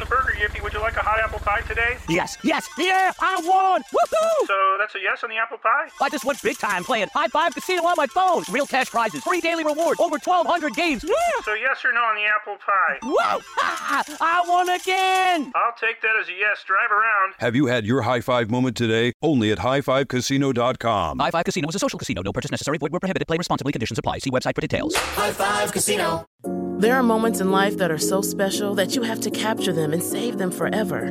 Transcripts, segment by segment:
to Burger Yippee. Would you like a hot apple pie today? Yes, yes, yeah, I won! Woohoo! So that's a yes on the apple pie? I just went big time playing High Five Casino on my phone. Real cash prizes, free daily rewards, over 1,200 games. Yeah. So yes or no on the apple pie? Whoa! Ah, I won again! I'll take that as a yes. Drive around. Have you had your High Five moment today? Only at highfivecasino.com. High Five Casino is a social casino. No purchase necessary. Void where prohibited. Play responsibly. Conditions apply. See website for details. High Five Casino. There are moments in life that are so special that you have to capture them and save them forever.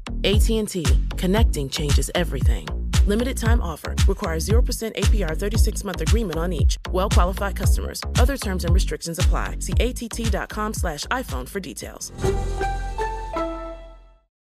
AT&T. Connecting changes everything. Limited time offer. Requires 0% APR 36-month agreement on each. Well-qualified customers. Other terms and restrictions apply. See att.com/iPhone for details.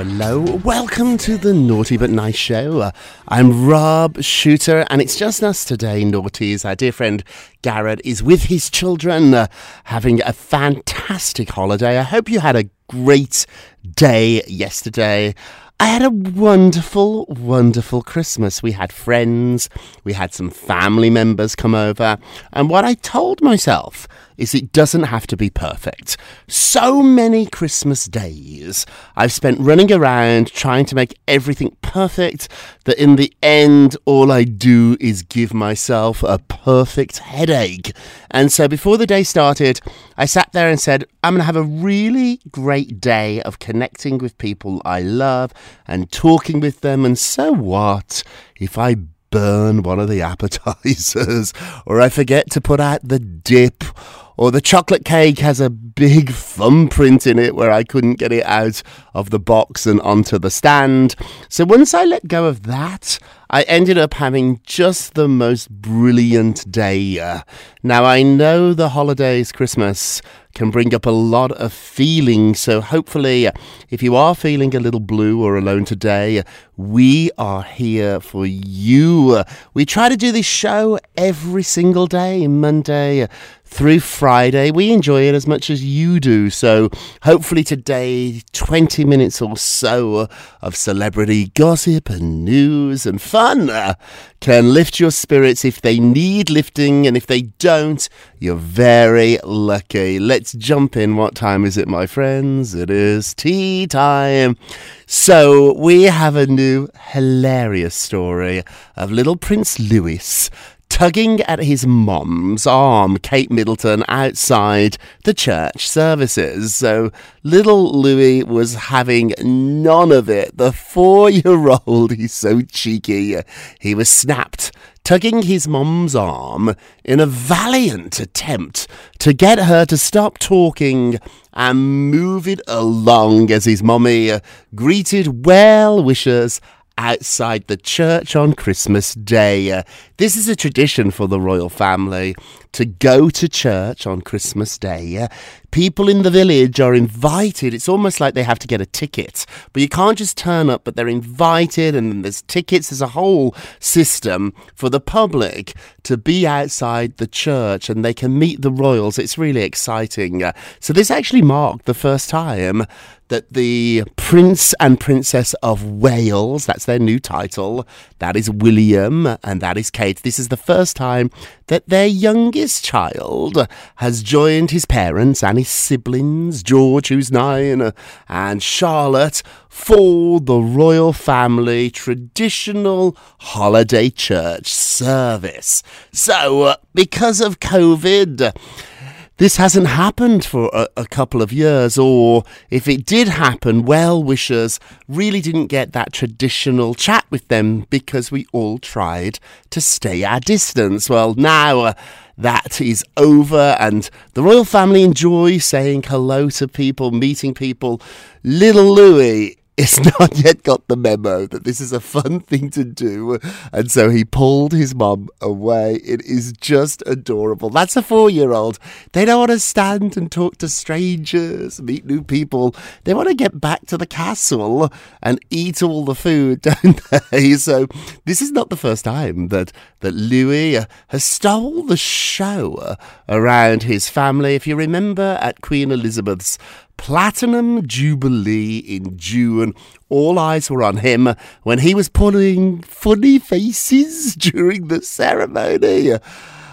Hello. Welcome to the Naughty But Nice Show. I'm Rob Shooter, and it's just us today, Naughties. Our dear friend Garrett is with his children, having a fantastic holiday. I hope you had a great day yesterday. I had a wonderful, wonderful Christmas. We had friends, we had some family members come over, and what I told myself is it doesn't have to be perfect. So many Christmas days I've spent running around trying to make everything perfect that in the end all I do is give myself a perfect headache. And so before the day started, I sat there and said, I'm going to have a really great day of connecting with people I love and talking with them, and so what if I burn one of the appetizers, or I forget to put out the dip, or the chocolate cake has a big thumbprint in it where I couldn't get it out of the box and onto the stand. So once I let go of that, I ended up having just the most brilliant day. Now, I know the holidays, Christmas, can bring up a lot of feelings, so hopefully if you are feeling a little blue or alone today, we are here for you. We try to do this show every single day, Monday through Friday. We enjoy it as much as you do, so hopefully today 20 minutes or so of celebrity gossip and news and fun can lift your spirits if they need lifting, and if they don't, you're very lucky. Let's jump in. What time is it, my friends? It is tea time. So we have a new hilarious story of little Prince Louis tugging at his mom's arm, Kate Middleton, outside the church services. So little Louis was having none of it. The 4-year-old, he's so cheeky, he was snapped tugging his mom's arm in a valiant attempt to get her to stop talking and move it along as his mommy greeted well-wishers outside the church on Christmas Day. This is a tradition for the royal family to go to church on Christmas Day. People in the village are invited. It's almost like they have to get a ticket, but you can't just turn up, but they're invited, and there's tickets. There's a whole system for the public to be outside the church, and they can meet the royals. It's really exciting. So this actually marked the first time that the Prince and Princess of Wales, that's their new title, that is William and that is Kate. This is the first time that their youngest child has joined his parents and his siblings, George, who's 9, and Charlotte, for the royal family traditional holiday church service. So, because of COVID, this hasn't happened for a couple of years, or if it did happen, well-wishers really didn't get that traditional chat with them because we all tried to stay our distance. Well, now that is over and the royal family enjoy saying hello to people, meeting people. Little Louis, it's not yet got the memo that this is a fun thing to do. And so he pulled his mum away. It is just adorable. That's a 4-year-old. They don't want to stand and talk to strangers, meet new people. They want to get back to the castle and eat all the food, don't they? So this is not the first time that Louis has stole the show around his family. If you remember at Queen Elizabeth's Platinum Jubilee in June, all eyes were on him when he was pulling funny faces during the ceremony.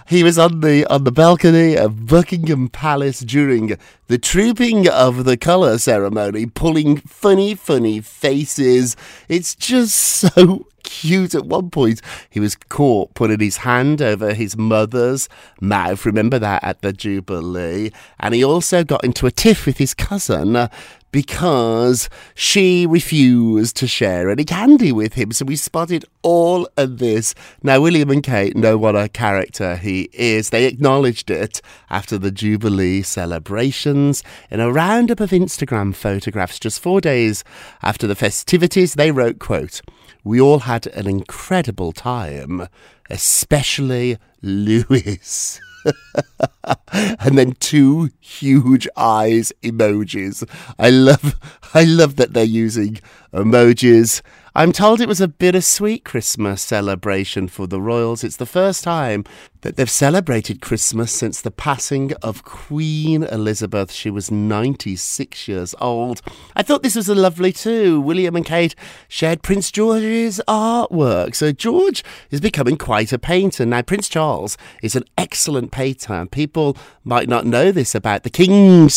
He was on the balcony of Buckingham Palace during the Trooping of the Colour ceremony, pulling funny faces. It's just so cute. At one point, he was caught putting his hand over his mother's mouth. Remember that at the Jubilee? And he also got into a tiff with his cousin because she refused to share any candy with him. So we spotted all of this. Now, William and Kate know what a character he is. They acknowledged it after the Jubilee celebrations. In a roundup of Instagram photographs just 4 days after the festivities, they wrote, quote, "We all had an incredible time, especially Louis." And then 2 huge eyes emojis. I love that they're using emojis. I'm told it was a bittersweet Christmas celebration for the royals. It's the first time that they've celebrated Christmas since the passing of Queen Elizabeth. She was 96 years old. I thought this was a lovely too. William and Kate shared Prince George's artwork. So George is becoming quite a painter. Now, Prince Charles is an excellent painter. People might not know this about the King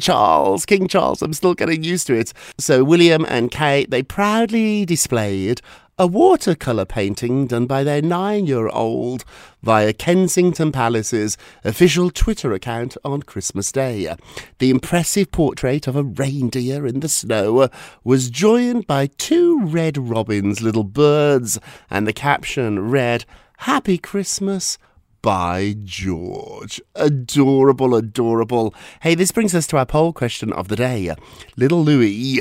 Charles. King Charles, I'm still getting used to it. So William and Kate, they proudly displayed a watercolour painting done by their 9-year-old via Kensington Palace's official Twitter account on Christmas Day. The impressive portrait of a reindeer in the snow was joined by 2 red robins, little birds, and the caption read, "Happy Christmas by George." Adorable. Hey, this brings us to our poll question of the day. Little Louis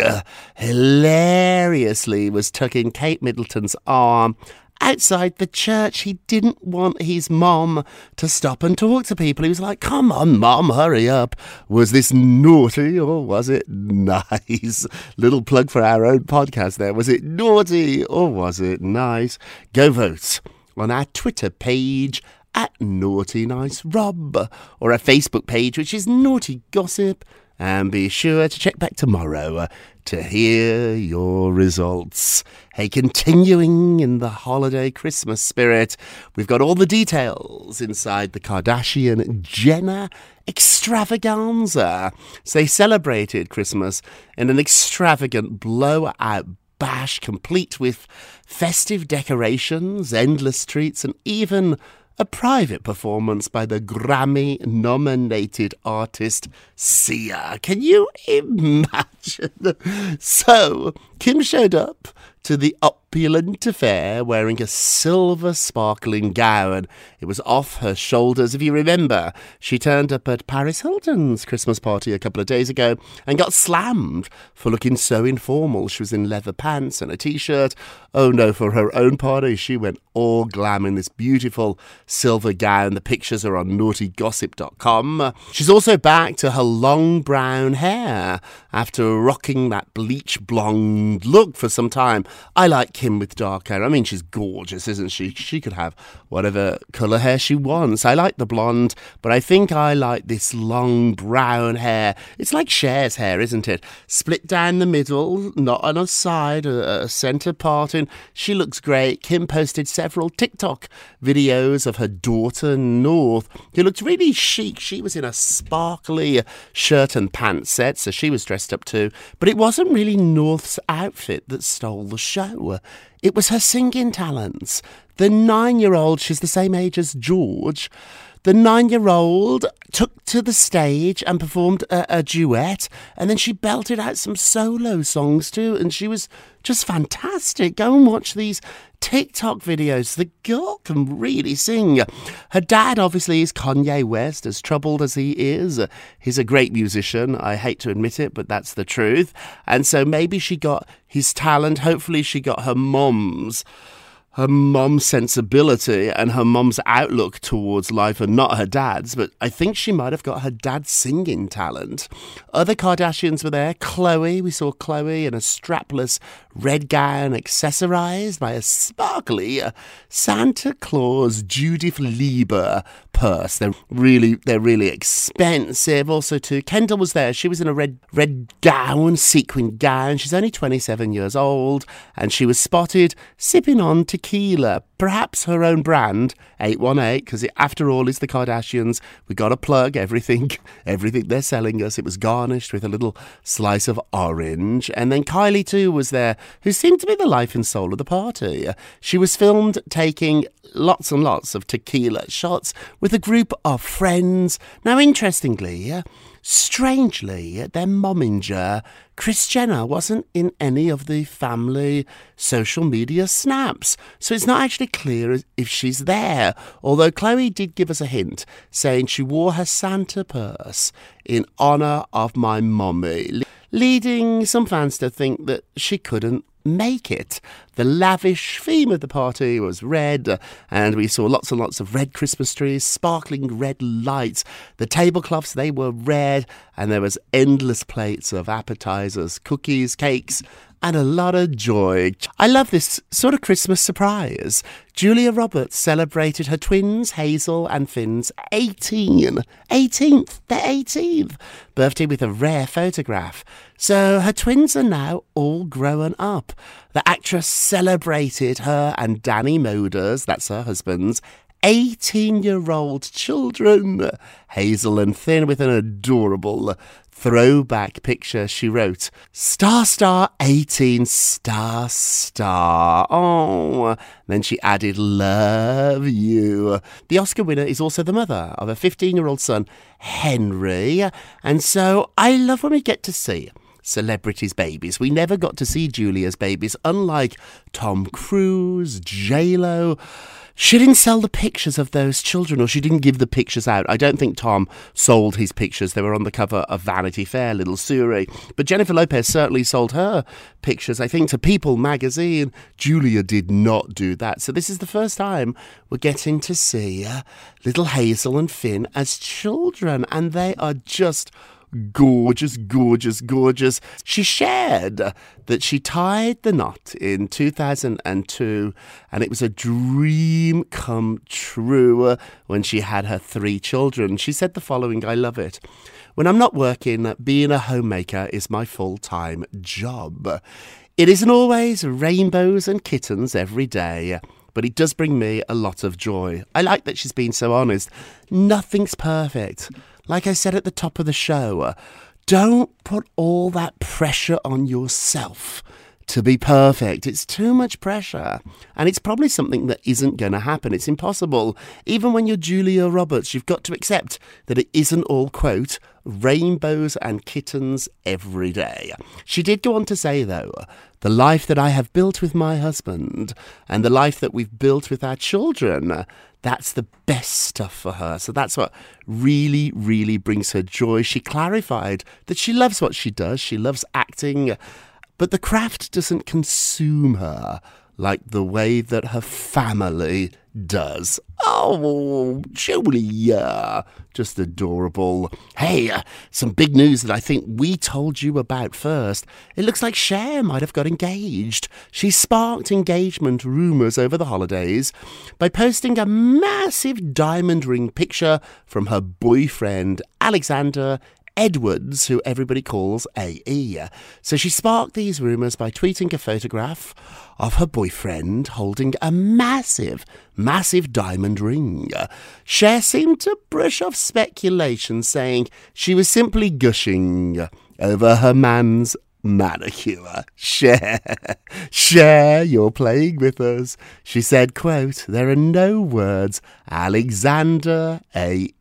hilariously was tucking Kate Middleton's arm outside the church. He didn't want his mom to stop and talk to people. He was like, "Come on, mom, hurry up." Was this naughty or was it nice? Little plug for our own podcast there. Was it naughty or was it nice? Go vote on our Twitter page at Naughty Nice Rob, or a Facebook page which is Naughty Gossip, and be sure to check back tomorrow to hear your results. Hey, continuing in the holiday Christmas spirit, we've got all the details inside the Kardashian Jenner extravaganza. So they celebrated Christmas in an extravagant blowout bash, complete with festive decorations, endless treats, and even a private performance by the Grammy-nominated artist Cher. Can you imagine? So, Kim showed up to the opulent affair wearing a silver sparkling gown. It was off her shoulders. If you remember, she turned up at Paris Hilton's Christmas party a couple of days ago and got slammed for looking so informal. She was in leather pants and a t-shirt. Oh no, for her own party, she went all glam in this beautiful silver gown. The pictures are on naughtygossip.com. She's also back to her long brown hair after rocking that bleach blonde look for some time. I like Kim with dark hair. I mean, she's gorgeous, isn't she? She could have whatever colour hair she wants. I like the blonde, but I think I like this long brown hair. It's like Cher's hair, isn't it? Split down the middle, not on a side, a centre parting. She looks great. Kim posted several TikTok videos of her daughter, North, who looked really chic. She was in a sparkly shirt and pants set, so she was dressed up too. But it wasn't really North's outfit that stole the show. It was her singing talents. The 9-year-old, she's the same age as George, the 9-year-old took to the stage and performed a duet, and then she belted out some solo songs too, and she was just fantastic. Go and watch these TikTok videos. The girl can really sing. Her dad, obviously, is Kanye West, as troubled as he is. He's a great musician. I hate to admit it, but that's the truth. And so maybe she got his talent. Hopefully she got her mom's sensibility and her mom's outlook towards life, and not her dad's, but I think she might have got her dad's singing talent. Other Kardashians were there. Khloé, we saw Khloé in a strapless red gown accessorized by a sparkly Santa Claus Judith Lieber purse. They're really expensive. Also too, Kendall was there. She was in a red gown, sequin gown. She's only 27 years old, and she was spotted sipping on tequila, perhaps her own brand, 818, because after all is the Kardashians. We got to plug everything they're selling us. It was garnished with a little slice of orange. And then Kylie too was there, who seemed to be the life and soul of the party. She was filmed taking lots and lots of tequila shots with a group of friends. Now, interestingly, strangely, their mominger, Kris Jenner, wasn't in any of the family social media snaps, so it's not actually clear if she's there, although Khloé did give us a hint, saying she wore her Santa purse in honour of my mommy, leading some fans to think that she couldn't make it. The lavish theme of the party was red, and we saw lots and lots of red Christmas trees, sparkling red lights. The tablecloths, they were red, and there was endless plates of appetizers, cookies, cakes, and a lot of joy. I love this sort of Christmas surprise. Julia Roberts celebrated her twins, Hazel and Finn's 18th birthday with a rare photograph. So her twins are now all grown up. The actress celebrated her and Danny Moders, that's her husband's, 18-year-old children, Hazel and Finn, with an adorable throwback picture. She wrote, "18". Oh, then she added, "Love you." The Oscar winner is also the mother of a 15-year-old son, Henry. And so I love when we get to see celebrities' babies. We never got to see Julia's babies, unlike Tom Cruise, J-Lo. She didn't sell the pictures of those children, or she didn't give the pictures out. I don't think Tom sold his pictures. They were on the cover of Vanity Fair, Little Suri. But Jennifer Lopez certainly sold her pictures, I think, to People magazine. Julia did not do that. So this is the first time we're getting to see little Hazel and Finn as children, and they are just gorgeous. She shared that she tied the knot in 2002, and it was a dream come true when she had her 3 children. She said the following, I love it. "When I'm not working, being a homemaker is my full-time job. It isn't always rainbows and kittens every day, but it does bring me a lot of joy." I like that she's been so honest. Nothing's perfect. Like I said at the top of the show, don't put all that pressure on yourself to be perfect. It's too much pressure, and it's probably something that isn't going to happen. It's impossible. Even when you're Julia Roberts, you've got to accept that it isn't all, quote, rainbows and kittens every day. She did go on to say, though, "The life that I have built with my husband and the life that we've built with our children, that's the best stuff for her." So that's what really, really brings her joy. She clarified that she loves what she does. She loves acting, but the craft doesn't consume her like the way that her family does. Oh, Julia. Just adorable. Hey, some big news that I think we told you about first. It looks like Cher might have got engaged. She sparked engagement rumours over the holidays by posting a massive diamond ring picture from her boyfriend, Alexander Edwards, who everybody calls AE. So she sparked these rumours by tweeting a photograph of her boyfriend holding a massive, massive diamond ring. Cher seemed to brush off speculation, saying she was simply gushing over her man's manicure. Cher, you're playing with us. She said, quote, "There are no words, Alexander AE."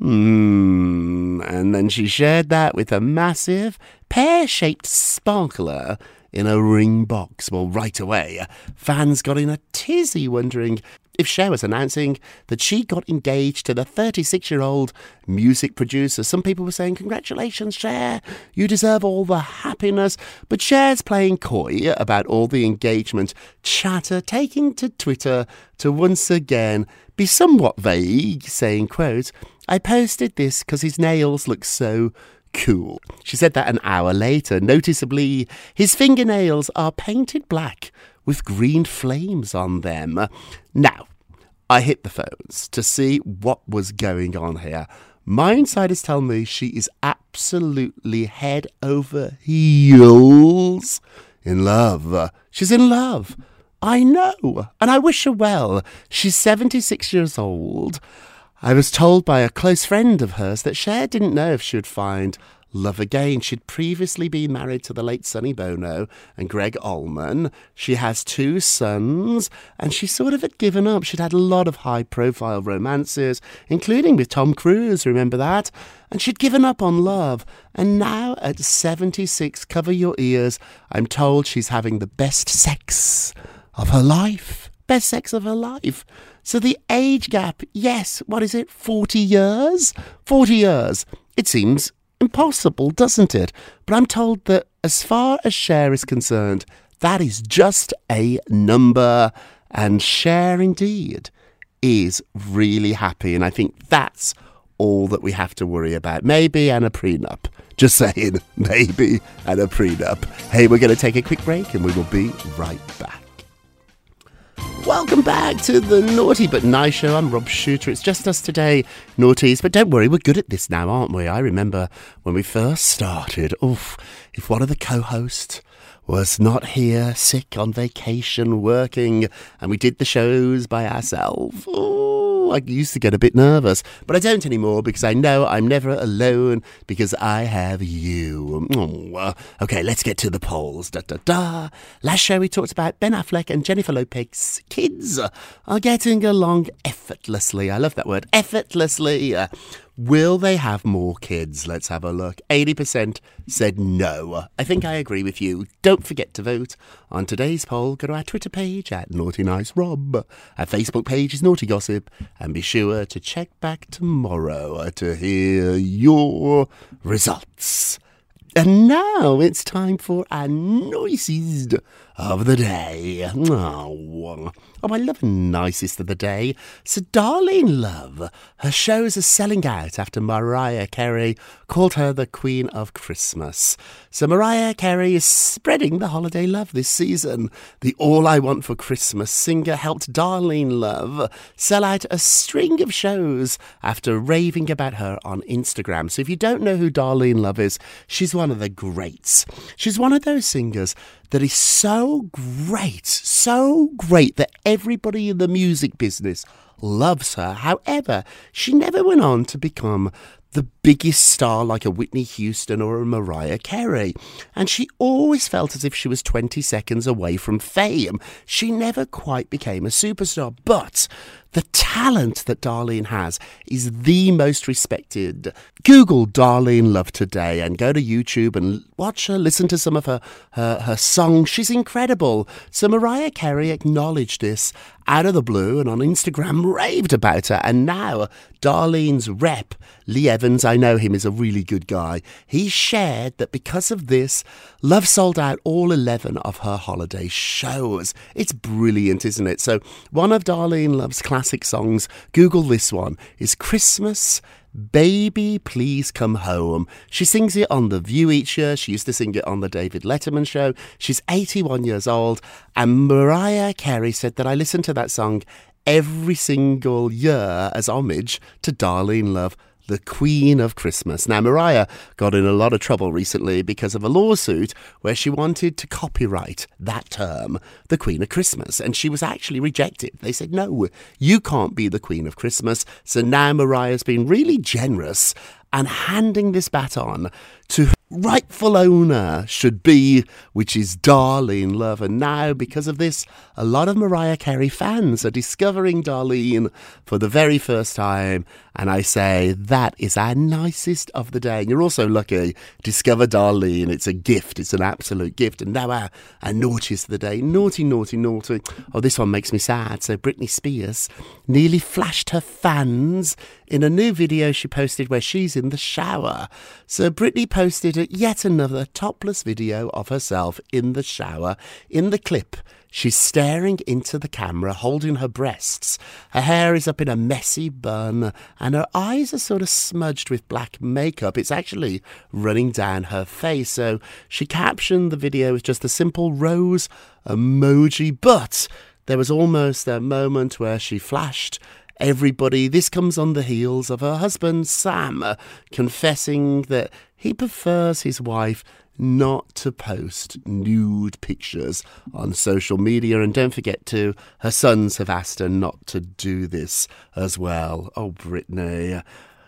And then she shared that with a massive pear-shaped sparkler in a ring box. Well, right away, fans got in a tizzy wondering if Cher was announcing that she got engaged to the 36-year-old music producer. Some people were saying, congratulations, Cher, you deserve all the happiness. But Cher's playing coy about all the engagement chatter, taking to Twitter to once again be somewhat vague, saying, quote, "I posted this because his nails look so cool." She said that an hour later. Noticeably, his fingernails are painted black with green flames on them. Now, I hit the phones to see what was going on here. My insiders tell me she is absolutely head over heels in love. She's in love. I know, and I wish her well. She's 76 years old. I was told by a close friend of hers that Cher didn't know if she would find love again. She'd previously been married to the late Sonny Bono and Greg Allman. She has two sons, and she sort of had given up. She'd had a lot of high-profile romances, including with Tom Cruise, remember that? And she'd given up on love. And now at 76, cover your ears, I'm told she's having the best sex of her life. Best sex of her life. So the age gap, yes, what is it, 40 years? 40 years. It seems impossible, doesn't it? But I'm told that as far as Cher is concerned, that is just a number. And Cher, indeed, is really happy. And I think that's all that we have to worry about. Maybe and a prenup. Just saying, maybe and a prenup. Hey, we're going to take a quick break and we will be right back. Welcome back to the Naughty But Nice Show. I'm Rob Shooter. It's just us today, naughties. But don't worry, we're good at this now, aren't we? I remember when we first started, if one of the co-hosts was not here, sick, on vacation, working, and we did the shows by ourselves, I used to get a bit nervous, but I don't anymore because I know I'm never alone because I have you. Okay, let's get to the polls. Last show we talked about Ben Affleck and Jennifer Lopez's kids are getting along effortlessly. I love that word, effortlessly. Will they have more kids? Let's have a look. 80% said no. I think I agree with you. Don't forget to vote on today's poll. Go to our Twitter page at NaughtyNiceRob. Our Facebook page is Naughty Gossip. And be sure to check back tomorrow to hear your results. And now it's time for our Noises of the Day. Oh, I love a Nicest of the Day. So Darlene Love, her shows are selling out after Mariah Carey called her the Queen of Christmas. So Mariah Carey is spreading the holiday love this season. The All I Want for Christmas singer helped Darlene Love sell out a string of shows after raving about her on Instagram. So if you don't know who Darlene Love is, she's one of the greats. She's one of those singers that is so great that everybody in the music business loves her. However, she never went on to become the biggest star like a Whitney Houston or a Mariah Carey. And she always felt as if she was 20 seconds away from fame. She never quite became a superstar. But the talent that Darlene has is the most respected. Google Darlene Love today and go to YouTube and watch her, listen to some of her songs. She's incredible. So Mariah Carey acknowledged this out of the blue and on Instagram raved about her. And now Darlene's rep, Lee Evans, I I know him as a really good guy, he shared that because of this, Love sold out all 11 of her holiday shows. It's brilliant, isn't it? So one of Darlene Love's classic songs, Google this one, is Christmas, Baby Please Come Home. She sings it on The View each year. She used to sing it on the David Letterman show. She's 81 years old. And Mariah Carey said that I listen to that song every single year as homage to Darlene Love, the Queen of Christmas. Now, Mariah got in a lot of trouble recently because of a lawsuit where she wanted to copyright that term, the Queen of Christmas, and she was actually rejected. They said, no, you can't be the Queen of Christmas. So now Mariah's been really generous and handing this baton to her rightful owner should be, which is Darlene Love. And now, because of this, a lot of Mariah Carey fans are discovering Darlene for the very first time. And I say, that is our nicest of the day. And you're also lucky. Discover Darlene. It's a gift. It's an absolute gift. And now our naughtiest of the day. Naughty, naughty, naughty. Oh, this one makes me sad. So Britney Spears nearly flashed her fans in a new video she posted where she's in the shower. So Britney posted yet another topless video of herself in the shower. In the clip, she's staring into the camera, holding her breasts. Her hair is up in a messy bun and her eyes are sort of smudged with black makeup. It's actually running down her face. So she captioned the video with just a simple rose emoji. But there was almost a moment where she flashed everybody. This comes on the heels of her husband, Sam, confessing that he prefers his wife not to post nude pictures on social media. And don't forget, too, her sons have asked her not to do this as well. Oh, Britney.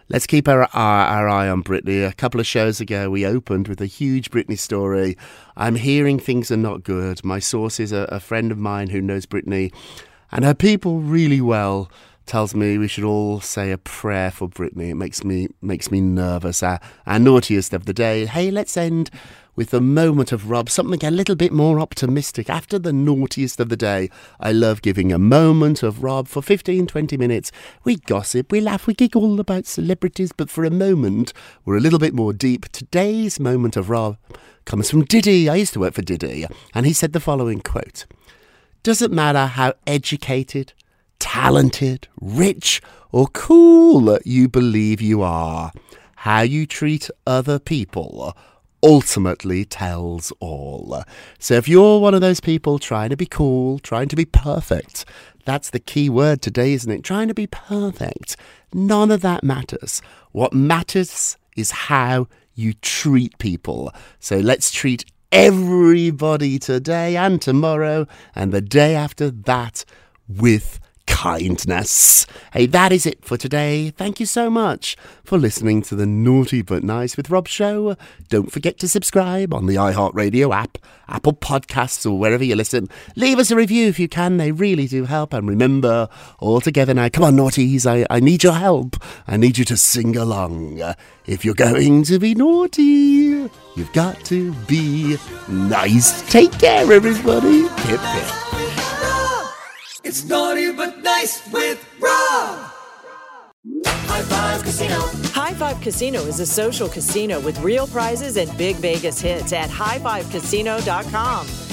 Let's keep our eye on Britney. A couple of shows ago, we opened with a huge Britney story. I'm hearing things are not good. My source is a friend of mine who knows Britney and her people really well, tells me we should all say a prayer for Britney. It makes me nervous. Our naughtiest of the day. Hey, let's end with a moment of Rob, something a little bit more optimistic. After the naughtiest of the day, I love giving a moment of Rob for 15, 20 minutes. We gossip, we laugh, we giggle about celebrities, but for a moment, we're a little bit more deep. Today's moment of Rob comes from Diddy. I used to work for Diddy, and he said the following quote, "Doesn't matter how educated, talented, rich or cool you believe you are, how you treat other people ultimately tells all." So if you're one of those people trying to be cool, trying to be perfect, that's the key word today, isn't it? Trying to be perfect. None of that matters. What matters is how you treat people. So let's treat everybody today and tomorrow and the day after that with kindness. Hey, that is it for today. Thank you so much for listening to the Naughty But Nice with Rob show. Don't forget to subscribe on the iHeartRadio app, Apple Podcasts or wherever you listen. Leave us a review if you can. They really do help. And remember, all together now, come on naughties, I need your help. I need you to sing along. If you're going to be naughty, you've got to be nice. Take care, everybody. Pip, pip. It's Naughty But Nice with Rob! High Five Casino. High Five Casino is a social casino with real prizes and big Vegas hits at highfivecasino.com.